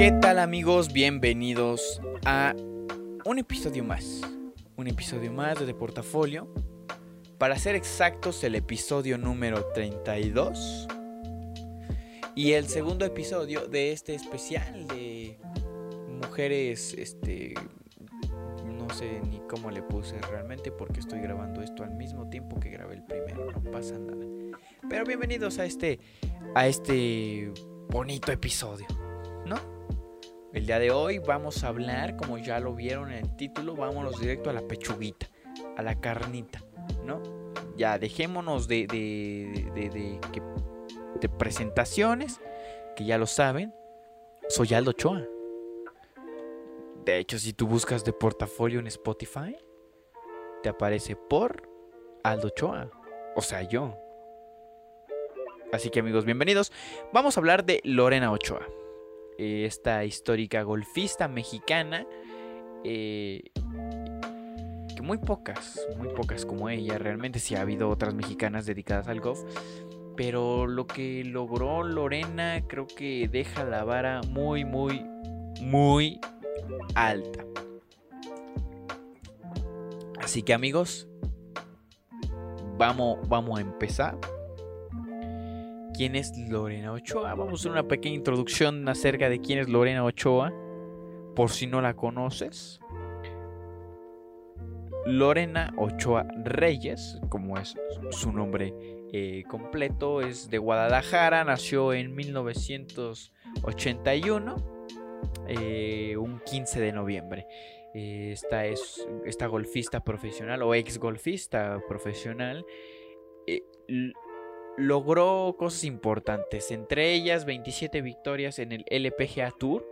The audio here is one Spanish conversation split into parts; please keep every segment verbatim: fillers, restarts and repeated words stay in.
¿Qué tal, amigos? Bienvenidos a un episodio más. Un episodio más de Portafolio. Para ser exactos, el episodio número treinta y dos. Y el segundo episodio de este especial de mujeres, este... no sé ni cómo le puse realmente porque estoy grabando esto al mismo tiempo que grabé el primero. No pasa nada. Pero bienvenidos a este, a este bonito episodio, ¿no? El día de hoy vamos a hablar, como ya lo vieron en el título, vámonos directo a la pechuguita, a la carnita, ¿no? Ya dejémonos de, de, de, de, de, que, de presentaciones, que ya lo saben, soy Aldo Ochoa. De hecho, si tú buscas de Portafolio en Spotify, te aparece por Aldo Ochoa, o sea, yo. Así que, amigos, bienvenidos. Vamos a hablar de Lorena Ochoa, esta histórica golfista mexicana, eh, que muy pocas, muy pocas como ella. Realmente sí ha habido otras mexicanas dedicadas al golf, pero lo que logró Lorena creo que deja la vara muy, muy, muy alta. Así que, amigos, vamos, vamos a empezar. ¿Quién es Lorena Ochoa? Vamos a hacer una pequeña introducción acerca de quién es Lorena Ochoa, por si no la conoces. Lorena Ochoa Reyes, como es su nombre eh, completo, es de Guadalajara, nació en mil novecientos ochenta y uno, eh, un quince de noviembre. Eh, esta es esta golfista profesional o ex golfista profesional. Eh, Logró cosas importantes, entre ellas veintisiete victorias en el L P G A Tour,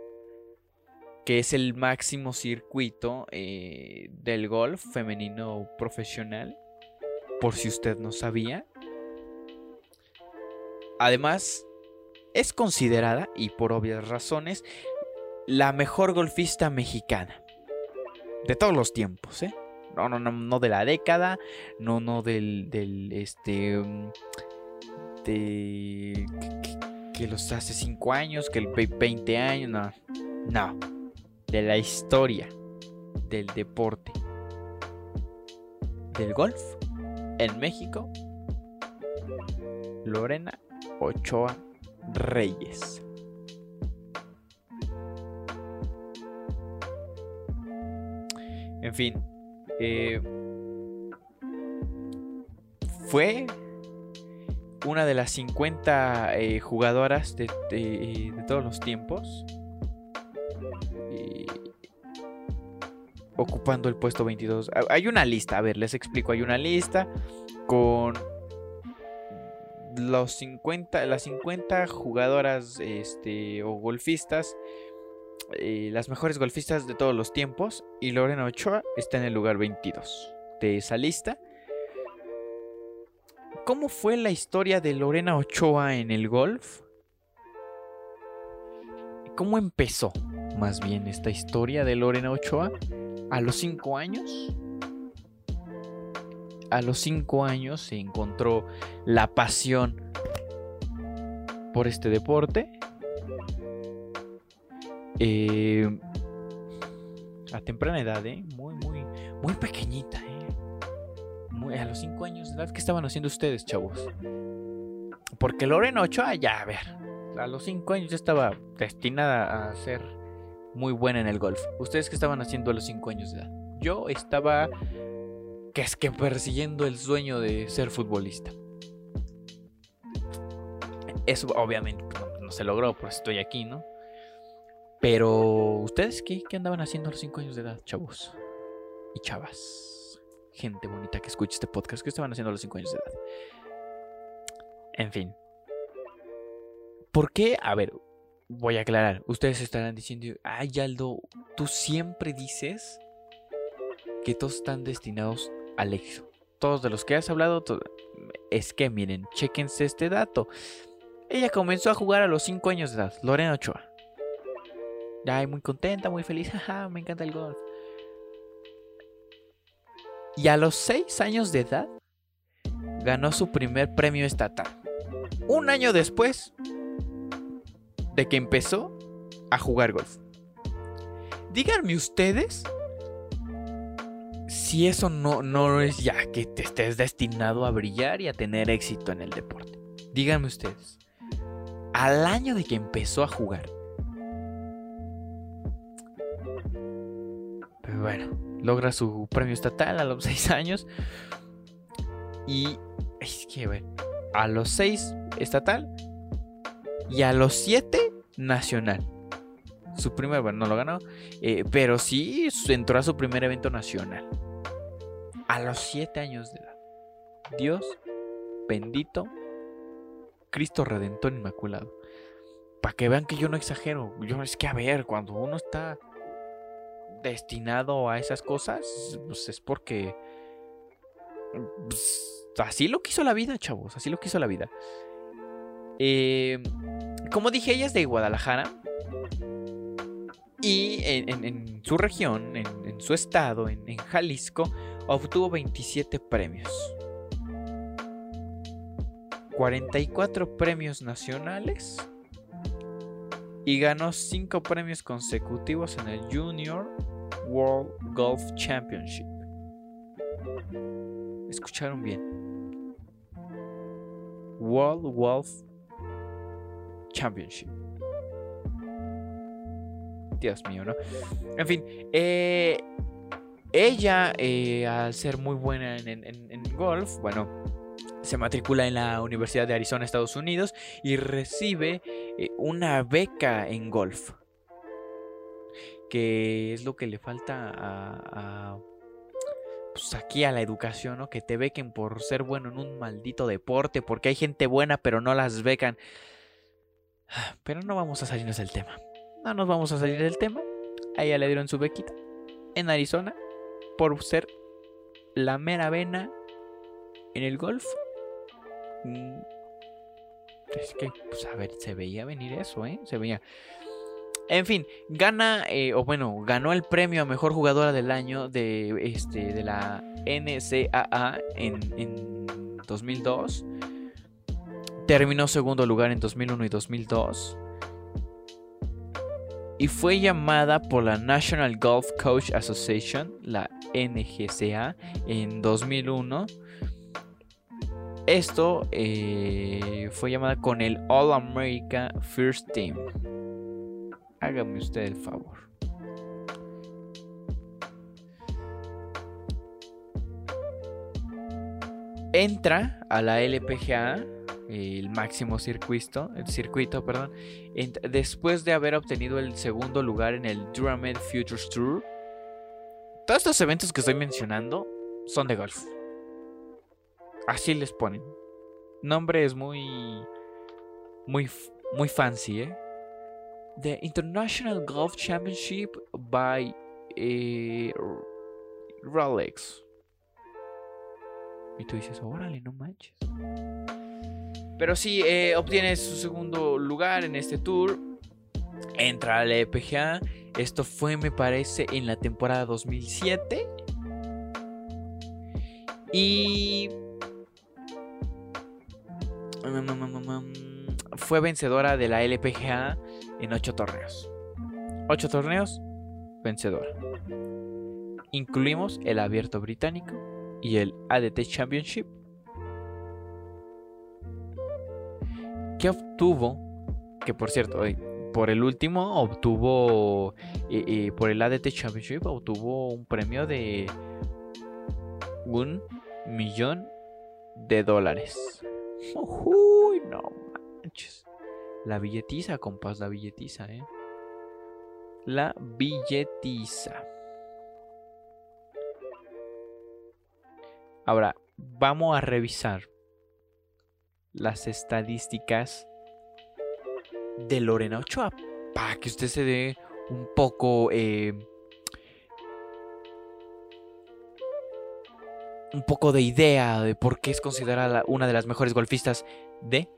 que es el máximo circuito eh, del golf femenino profesional, por si usted no sabía. Además, es considerada, y por obvias razones, la mejor golfista mexicana de todos los tiempos, ¿eh? No, no, no, no de la década, no, no del, del este... Um, De, que, que los hace cinco años, que el veinte años, no, no, de la historia del deporte del golf en México, Lorena Ochoa Reyes. En fin, eh, fue una de las cincuenta eh, jugadoras de, de, de todos los tiempos, eh, ocupando el puesto veintidós. Hay una lista, a ver, les explico. Hay una lista con los cincuenta, las cincuenta jugadoras este, o golfistas, eh, las mejores golfistas de todos los tiempos, y Lorena Ochoa está en el lugar veintidós de esa lista. ¿Cómo fue la historia de Lorena Ochoa en el golf? ¿Cómo empezó, más bien, esta historia de Lorena Ochoa? A los cinco años. A los cinco años se encontró la pasión por este deporte. Eh, a temprana edad, ¿eh? Muy, muy, muy pequeñita, ¿eh? A los cinco años de edad, ¿qué estaban haciendo ustedes, chavos? Porque Lorena Ochoa, ya, a ver, a los cinco años ya estaba destinada a ser muy buena en el golf. ¿Ustedes qué estaban haciendo a los cinco años de edad? Yo estaba, que es que persiguiendo el sueño de ser futbolista. Eso obviamente no, no se logró, por eso estoy aquí, ¿no? Pero, ¿ustedes qué, qué andaban haciendo a los cinco años de edad, chavos? Y chavas, gente bonita que escucha este podcast, que estaban haciendo a los cinco años de edad. En fin. ¿Por qué? A ver, voy a aclarar. Ustedes estarán diciendo, ay, Aldo, tú siempre dices que todos están destinados al éxito. Todos de los que has hablado, todo... es que miren, chéquense este dato. Ella comenzó a jugar a los cinco años de edad, Lorena Ochoa. Ay, muy contenta, muy feliz, jaja, me encanta el golf. Y a los seis años de edad ganó su primer premio estatal. Un año después de que empezó a jugar golf. Díganme ustedes si eso no, no es ya que te estés destinado a brillar y a tener éxito en el deporte. Díganme ustedes, al año de que empezó a jugar, pero bueno, logra su premio estatal a los seis años. Y es que, bueno, a los seis estatal y a los siete nacional. Su primer, bueno, no lo ganó, eh, pero sí entró a su primer evento nacional. A los siete años de edad. Dios bendito, Cristo Redentor Inmaculado. Para que vean que yo no exagero. Yo, es que a ver, cuando uno está destinado a esas cosas, pues es porque pues, así lo quiso la vida, chavos. Así lo quiso la vida. Eh, como dije, ella es de Guadalajara. Y en, en, en su región, en, en su estado, en, en Jalisco, obtuvo veintisiete premios. cuarenta y cuatro premios nacionales. Y ganó cinco premios consecutivos en el Junior World Golf Championship. ¿Escucharon bien? World Golf Championship. Dios mío, ¿no? En fin, eh, ella, eh, al ser muy buena en, en, en golf, bueno, se matricula en la Universidad de Arizona, Estados Unidos, y recibe eh, una beca en golf, que es lo que le falta a, a pues aquí a la educación, ¿no? Que te bequen por ser bueno en un maldito deporte, porque hay gente buena, pero no las becan. Pero no vamos a salirnos del tema. No nos vamos a salir del tema. A ella le dieron su bequita en Arizona por ser la mera vena en el golf. Es que, pues a ver, se veía venir eso, ¿eh? Se veía. En fin, gana, eh, o bueno, ganó el premio a mejor jugadora del año de, este, de la N C A A en, en dos mil dos. Terminó segundo lugar en dos mil uno y dos mil dos. Y fue llamada por la National Golf Coach Association, la N G C A, en dos mil uno. Esto eh, fue llamada con el All America First Team. Hágame usted el favor. Entra a la L P G A. El máximo circuito, el circuito, perdón, después de haber obtenido el segundo lugar en el Duramed Futures Tour. Todos estos eventos que estoy mencionando son de golf. Así les ponen. Nombre es muy, muy, muy fancy, ¿eh? The International Golf Championship by eh, Rolex. Y tú dices, órale, no manches. Pero sí, eh, obtiene su segundo lugar en este tour. Entra a la L P G A. Esto fue, me parece, en la temporada dos mil siete. Y fue vencedora de la L P G A en ocho torneos. Ocho torneos, vencedora. Incluimos el Abierto Británico y el A D T Championship, que obtuvo, que por cierto, eh, por el último obtuvo, eh, eh, por el A D T Championship obtuvo un premio de un millón de dólares. Uy, no manches. La billetiza, compás, la billetiza, eh. La billetiza. Ahora, vamos a revisar las estadísticas de Lorena Ochoa para que usted se dé un poco eh, un poco de idea de por qué es considerada una de las mejores golfistas de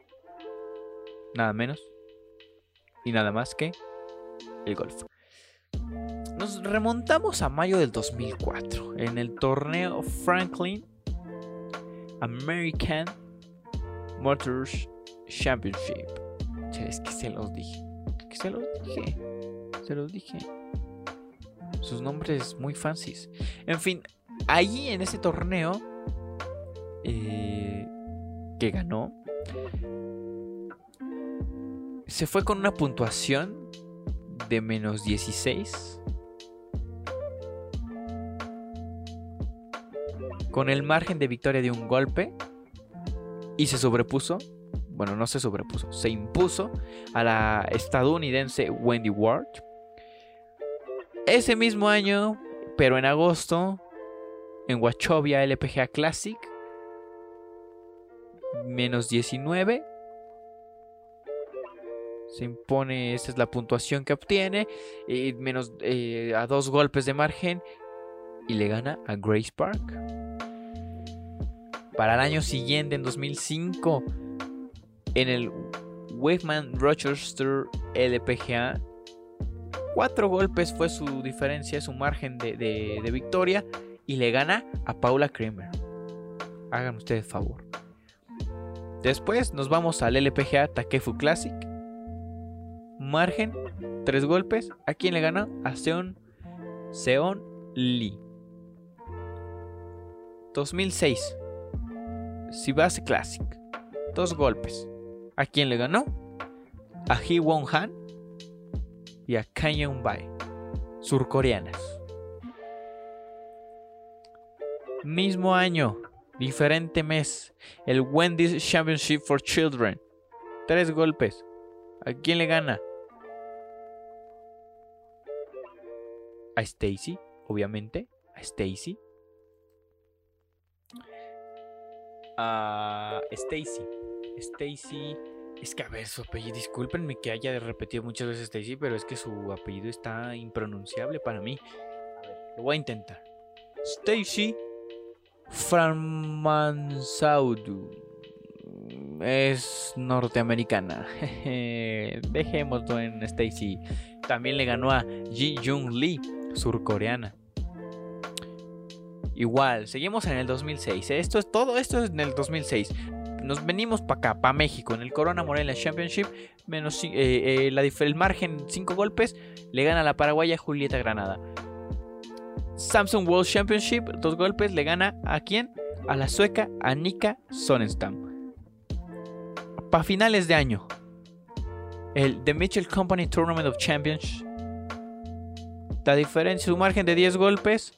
nada menos y nada más que el golf. Nos remontamos a mayo del dos mil cuatro en el torneo Franklin American Motors Championship. Es que se los dije. que se los dije. Se los dije. Sus nombres muy fancies. En fin, ahí en ese torneo eh, que ganó, se fue con una puntuación de menos dieciséis. Con el margen de victoria de un golpe. Y se sobrepuso. Bueno, no se sobrepuso. Se impuso a la estadounidense Wendy Ward. Ese mismo año, pero en agosto, en Wachovia L P G A Classic, menos diecinueve. Se impone, esa es la puntuación que obtiene. Eh, menos eh, a dos golpes de margen. Y le gana a Grace Park. Para el año siguiente, en dos mil cinco, en el Wegmans Rochester L P G A, cuatro golpes fue su diferencia, su margen de, de, de victoria, y le gana a Paula Creamer. Hagan ustedes favor. Después nos vamos al L P G A Takefu Classic. Margen, tres golpes. ¿A quién le gana? A Seon, Seon Lee. dos mil seis. Sibase Classic. Dos golpes. ¿A quién le ganó? A He Won Han y a Kanye Bai, surcoreanas. Mismo año, diferente mes, el Wendy's Championship for Children. Tres golpes. ¿A quién le gana? A Stacy, obviamente. A Stacy. A Stacy. Stacy. Es que a ver, su apellido, discúlpenme que haya repetido muchas veces Stacy, pero es que su apellido está impronunciable para mí. A ver, lo voy a intentar. Stacy Fran Mansaud es norteamericana. Dejémoslo en Stacy. También le ganó a Ji Jung Lee, surcoreana. Igual, seguimos en el dos mil seis. Esto es todo, esto es en el dos mil seis. Nos venimos para acá, para México, en el Corona Morelia Championship. Menos, eh, eh, la, el margen, cinco golpes. Le gana la paraguaya Julieta Granada. Samsung World Championship, dos golpes. Le gana a quién? A la sueca Anika Sonnestam. Para finales de año, el The Mitchell Company Tournament of Champions. La diferencia, su margen de diez golpes.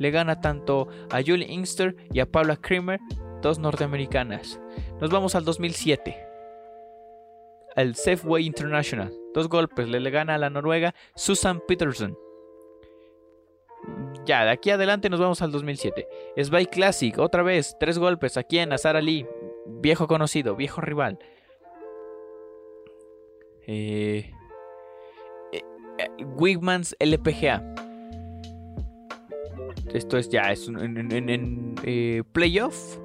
Le gana tanto a Julie Inkster y a Paula Creamer, dos norteamericanas. Nos vamos al dos mil siete. El Safeway International. Dos golpes. Le, le gana a la noruega Susan Peterson. Ya, de aquí adelante nos vamos al dos mil siete. Sibase Classic. Otra vez. Tres golpes. ¿A quién? A Sara Lee. Viejo conocido. Viejo rival. Eh, eh, eh, Wegmans L P G A. Esto es ya, es un, en, en, en eh, playoff.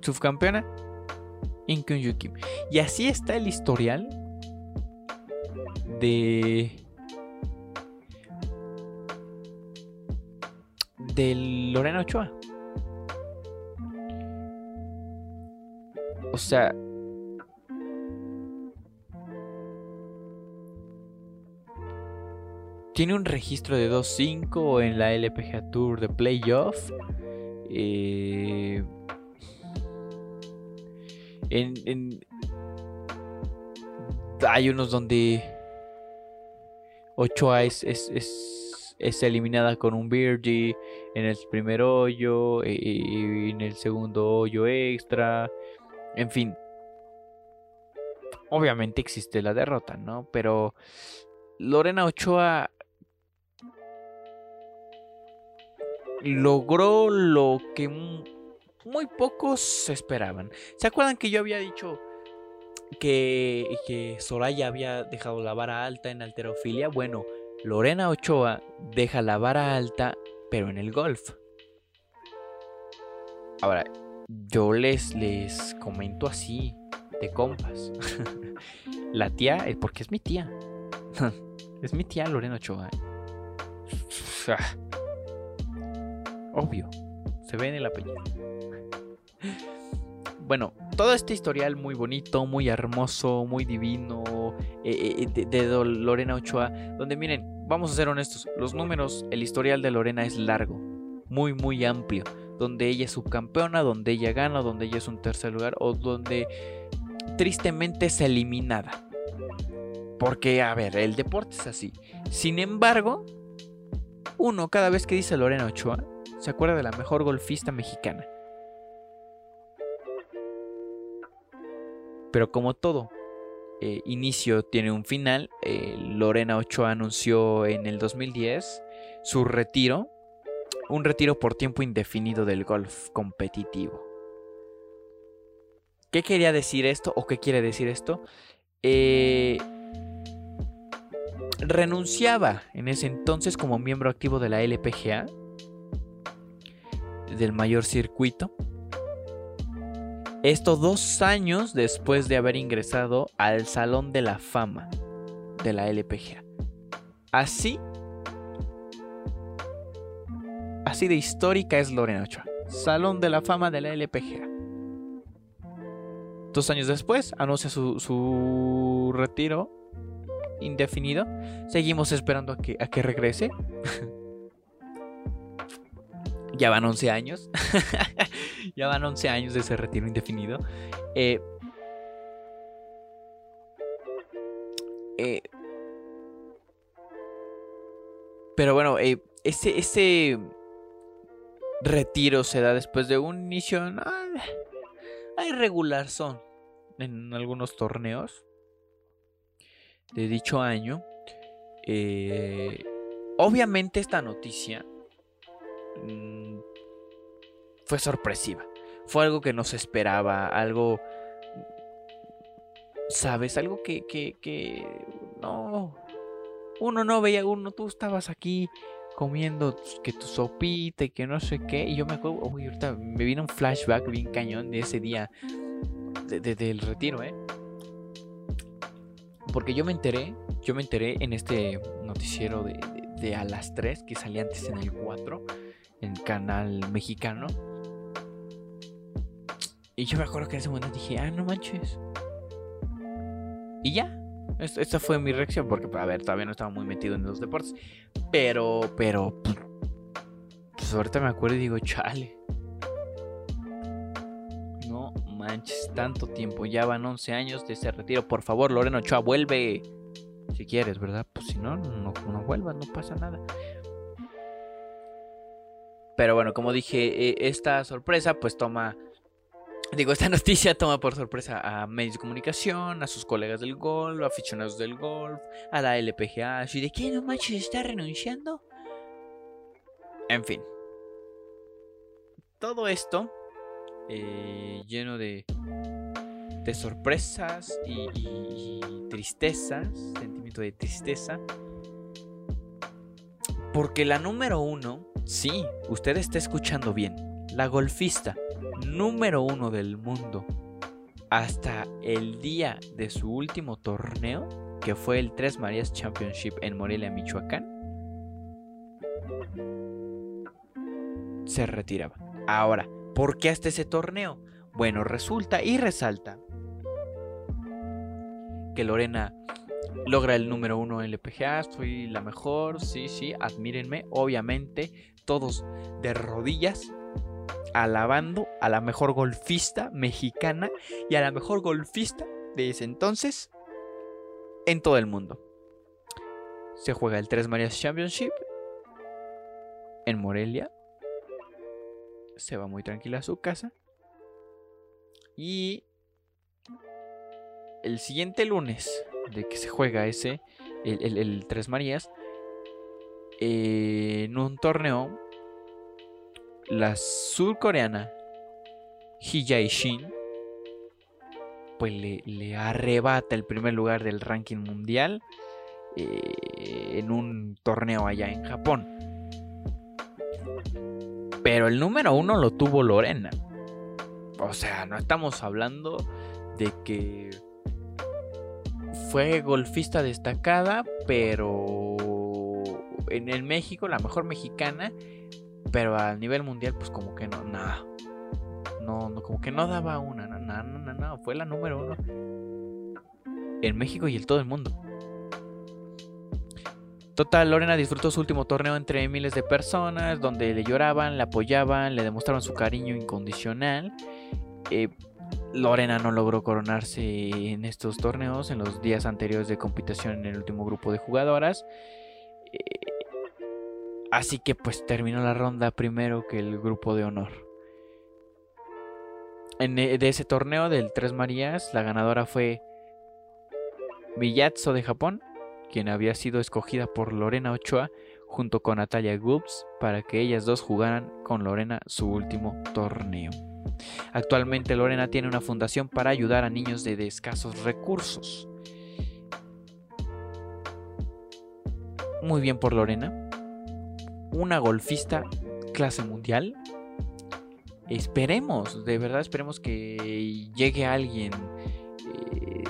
Subcampeona Inkyun Yukim. Y así está el historial de de Lorena Ochoa. O sea, tiene un registro de dos cinco en la L P G A Tour de Playoff. Eh, en, en, hay unos donde Ochoa es, es, es, es eliminada con un birdie en el primer hoyo, eh, en el segundo hoyo extra. En fin. Obviamente existe la derrota, ¿no? Pero Lorena Ochoa logró lo que muy pocos esperaban. ¿Se acuerdan que yo había dicho que, que Soraya había dejado la vara alta en halterofilia? Bueno, Lorena Ochoa deja la vara alta, pero en el golf. Ahora, yo les, les comento así, de compas. La tía, es porque es mi tía. Es mi tía Lorena Ochoa. Obvio, se ve en el apellido. bueno, todo este historial muy bonito, muy hermoso, muy divino eh, de, de Lorena Ochoa, donde miren, vamos a ser honestos, los números, el historial de Lorena es largo, muy muy amplio, donde ella es subcampeona, donde ella gana, donde ella es un tercer lugar o donde tristemente es eliminada. Porque, a ver, el deporte es así. Sin embargo, uno cada vez que dice Lorena Ochoa, se acuerda de la mejor golfista mexicana. Pero como todo eh, inicio tiene un final, eh, Lorena Ochoa anunció en el dos mil diez su retiro. Un retiro por tiempo indefinido del golf competitivo. ¿Qué quería decir esto? ¿O qué quiere decir esto? Eh... Renunciaba en ese entonces como miembro activo de la L P G A, del mayor circuito. Esto dos años después de haber ingresado al Salón de la Fama de la L P G A. Así, así de histórica es Lorena Ochoa. Salón de la Fama de la L P G A. Dos años después anuncia su, su retiro indefinido. Seguimos esperando a que, a que regrese. Ya van once años. Ya van once años de ese retiro indefinido. Eh, eh, pero bueno, eh, ese, ese retiro se da después de un inicio irregular son en algunos torneos de dicho año. Eh, obviamente esta noticia mmm, fue sorpresiva. Fue algo que no se esperaba. Algo, ¿sabes? Algo que, que, que no. Uno no veía. Uno, tú estabas aquí comiendo que tu sopita y que no sé qué. Y yo me acuerdo, uy, ahorita me vino un flashback bien cañón de ese día de, de, del retiro, ¿eh? Porque yo me enteré, yo me enteré en este noticiero de, de, de a las tres, que salía antes en el cuatro, en el canal mexicano. Y yo me acuerdo que en ese momento dije, ah, no manches. Y ya, esta fue mi reacción, porque, a ver, todavía no estaba muy metido en los deportes. Pero, pero, pues ahorita me acuerdo y digo, chale. No manches, tanto tiempo, ya van once años de ese retiro. Por favor, Lorena Ochoa, vuelve. Si quieres, ¿verdad? Pues si no, no, no vuelvas, no pasa nada. Pero bueno, como dije, esta sorpresa pues toma... Digo, esta noticia toma por sorpresa a medios de comunicación, a sus colegas del golf, a aficionados del golf, a la L P G A. ¿Y de qué, no manches, está renunciando? En fin. Todo esto eh, lleno de, de sorpresas y, y, y tristezas, sentimiento de tristeza. Porque la número uno, sí, usted está escuchando bien, la golfista número uno del mundo hasta el día de su último torneo, que fue el Tres Marías Championship en Morelia, Michoacán, se retiraba. Ahora, ¿por qué hasta ese torneo? Bueno, resulta y resalta que Lorena logra el número uno en L P G A. Soy la mejor, sí, sí, admírenme. Obviamente, todos de rodillas alabando a la mejor golfista mexicana y a la mejor golfista de ese entonces en todo el mundo. Se juega el Tres Marías Championship en Morelia. Se va muy tranquila a su casa. Y el siguiente lunes de que se juega ese, el, el, el Tres Marías, eh, en un torneo, la surcoreana Hee Jae-shin pues le, le arrebata el primer lugar del ranking mundial eh, en un torneo allá en Japón. Pero el número uno lo tuvo Lorena. O sea, no estamos hablando de que fue golfista destacada, pero en el México, la mejor mexicana. Pero a nivel mundial, pues como que no, no, no, no como que no daba una, no, no. no, no, no, no, fue la número uno en México y en todo el mundo. Total, Lorena disfrutó su último torneo entre miles de personas, donde le lloraban, le apoyaban, le demostraron su cariño incondicional. Eh, Lorena no logró coronarse en estos torneos, en los días anteriores de competición en el último grupo de jugadoras. Eh, así que pues terminó la ronda primero que el grupo de honor. En, de ese torneo del Tres Marías, la ganadora fue Miyatsu de Japón, quien había sido escogida por Lorena Ochoa junto con Natalia Gubbs para que ellas dos jugaran con Lorena su último torneo. Actualmente Lorena tiene una fundación para ayudar a niños de, de escasos recursos. Muy bien por Lorena, una golfista clase mundial. Esperemos, de verdad esperemos que llegue alguien eh,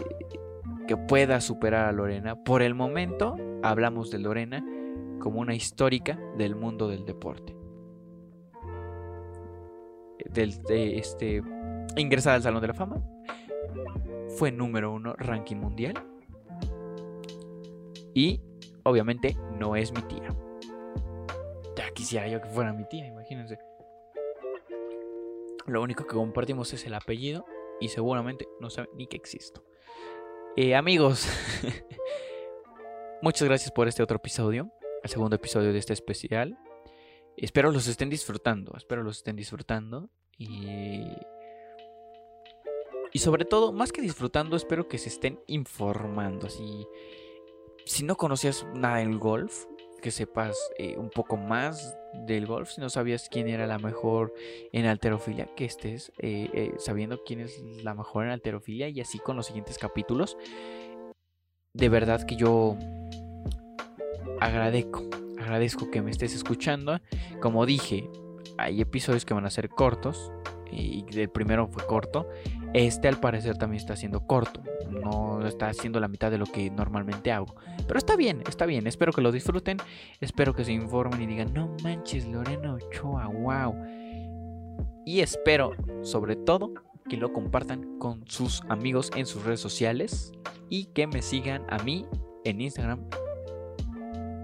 que pueda superar a Lorena. Por el momento hablamos de Lorena como una histórica del mundo del deporte. Del, de este, ingresada al Salón de la Fama, fue número uno ranking mundial y obviamente no es mi tía. Ya quisiera yo que fuera mi tía, imagínense. Lo único que compartimos es el apellido y seguramente no saben ni que existo. Eh, amigos, muchas gracias por este otro episodio, el segundo episodio de este especial. Espero los estén disfrutando, espero los estén disfrutando y, y sobre todo, más que disfrutando, espero que se estén informando. Así, si no conocías nada del golf, que sepas eh, un poco más del golf. Si no sabías quién era la mejor en halterofilia, que estés eh, eh, sabiendo quién es la mejor en halterofilia, y así con los siguientes capítulos. De verdad que yo agradezco agradezco que me estés escuchando. Como dije, hay episodios que van a ser cortos y el primero fue corto. Este al parecer también está siendo corto, no está haciendo la mitad de lo que normalmente hago, pero está bien, está bien. Espero que lo disfruten, espero que se informen y digan, no manches, Lorena Ochoa, wow. Y espero sobre todo que lo compartan con sus amigos en sus redes sociales y que me sigan a mí en Instagram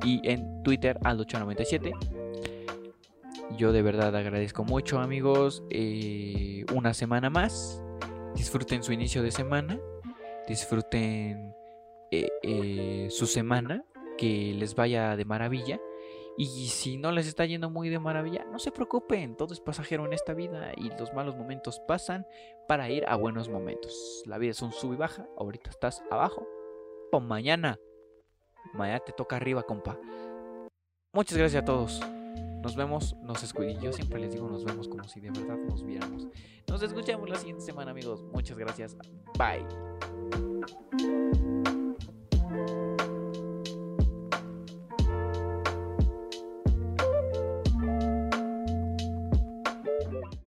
y en Twitter, Aldo Ochoa noventa y siete. Yo de verdad agradezco mucho, amigos. Eh, una semana más. Disfruten su inicio de semana. Disfruten eh, eh, su semana. Que les vaya de maravilla. Y si no les está yendo muy de maravilla, no se preocupen. Todo es pasajero en esta vida. Y los malos momentos pasan para ir a buenos momentos. La vida es un sub y baja. Ahorita estás abajo. Pues mañana. Mañana te toca arriba, compa. Muchas gracias a todos. Nos vemos, nos escuchamos. Yo siempre les digo nos vemos como si de verdad nos viéramos. Nos escuchamos la siguiente semana, amigos. Muchas gracias. Bye.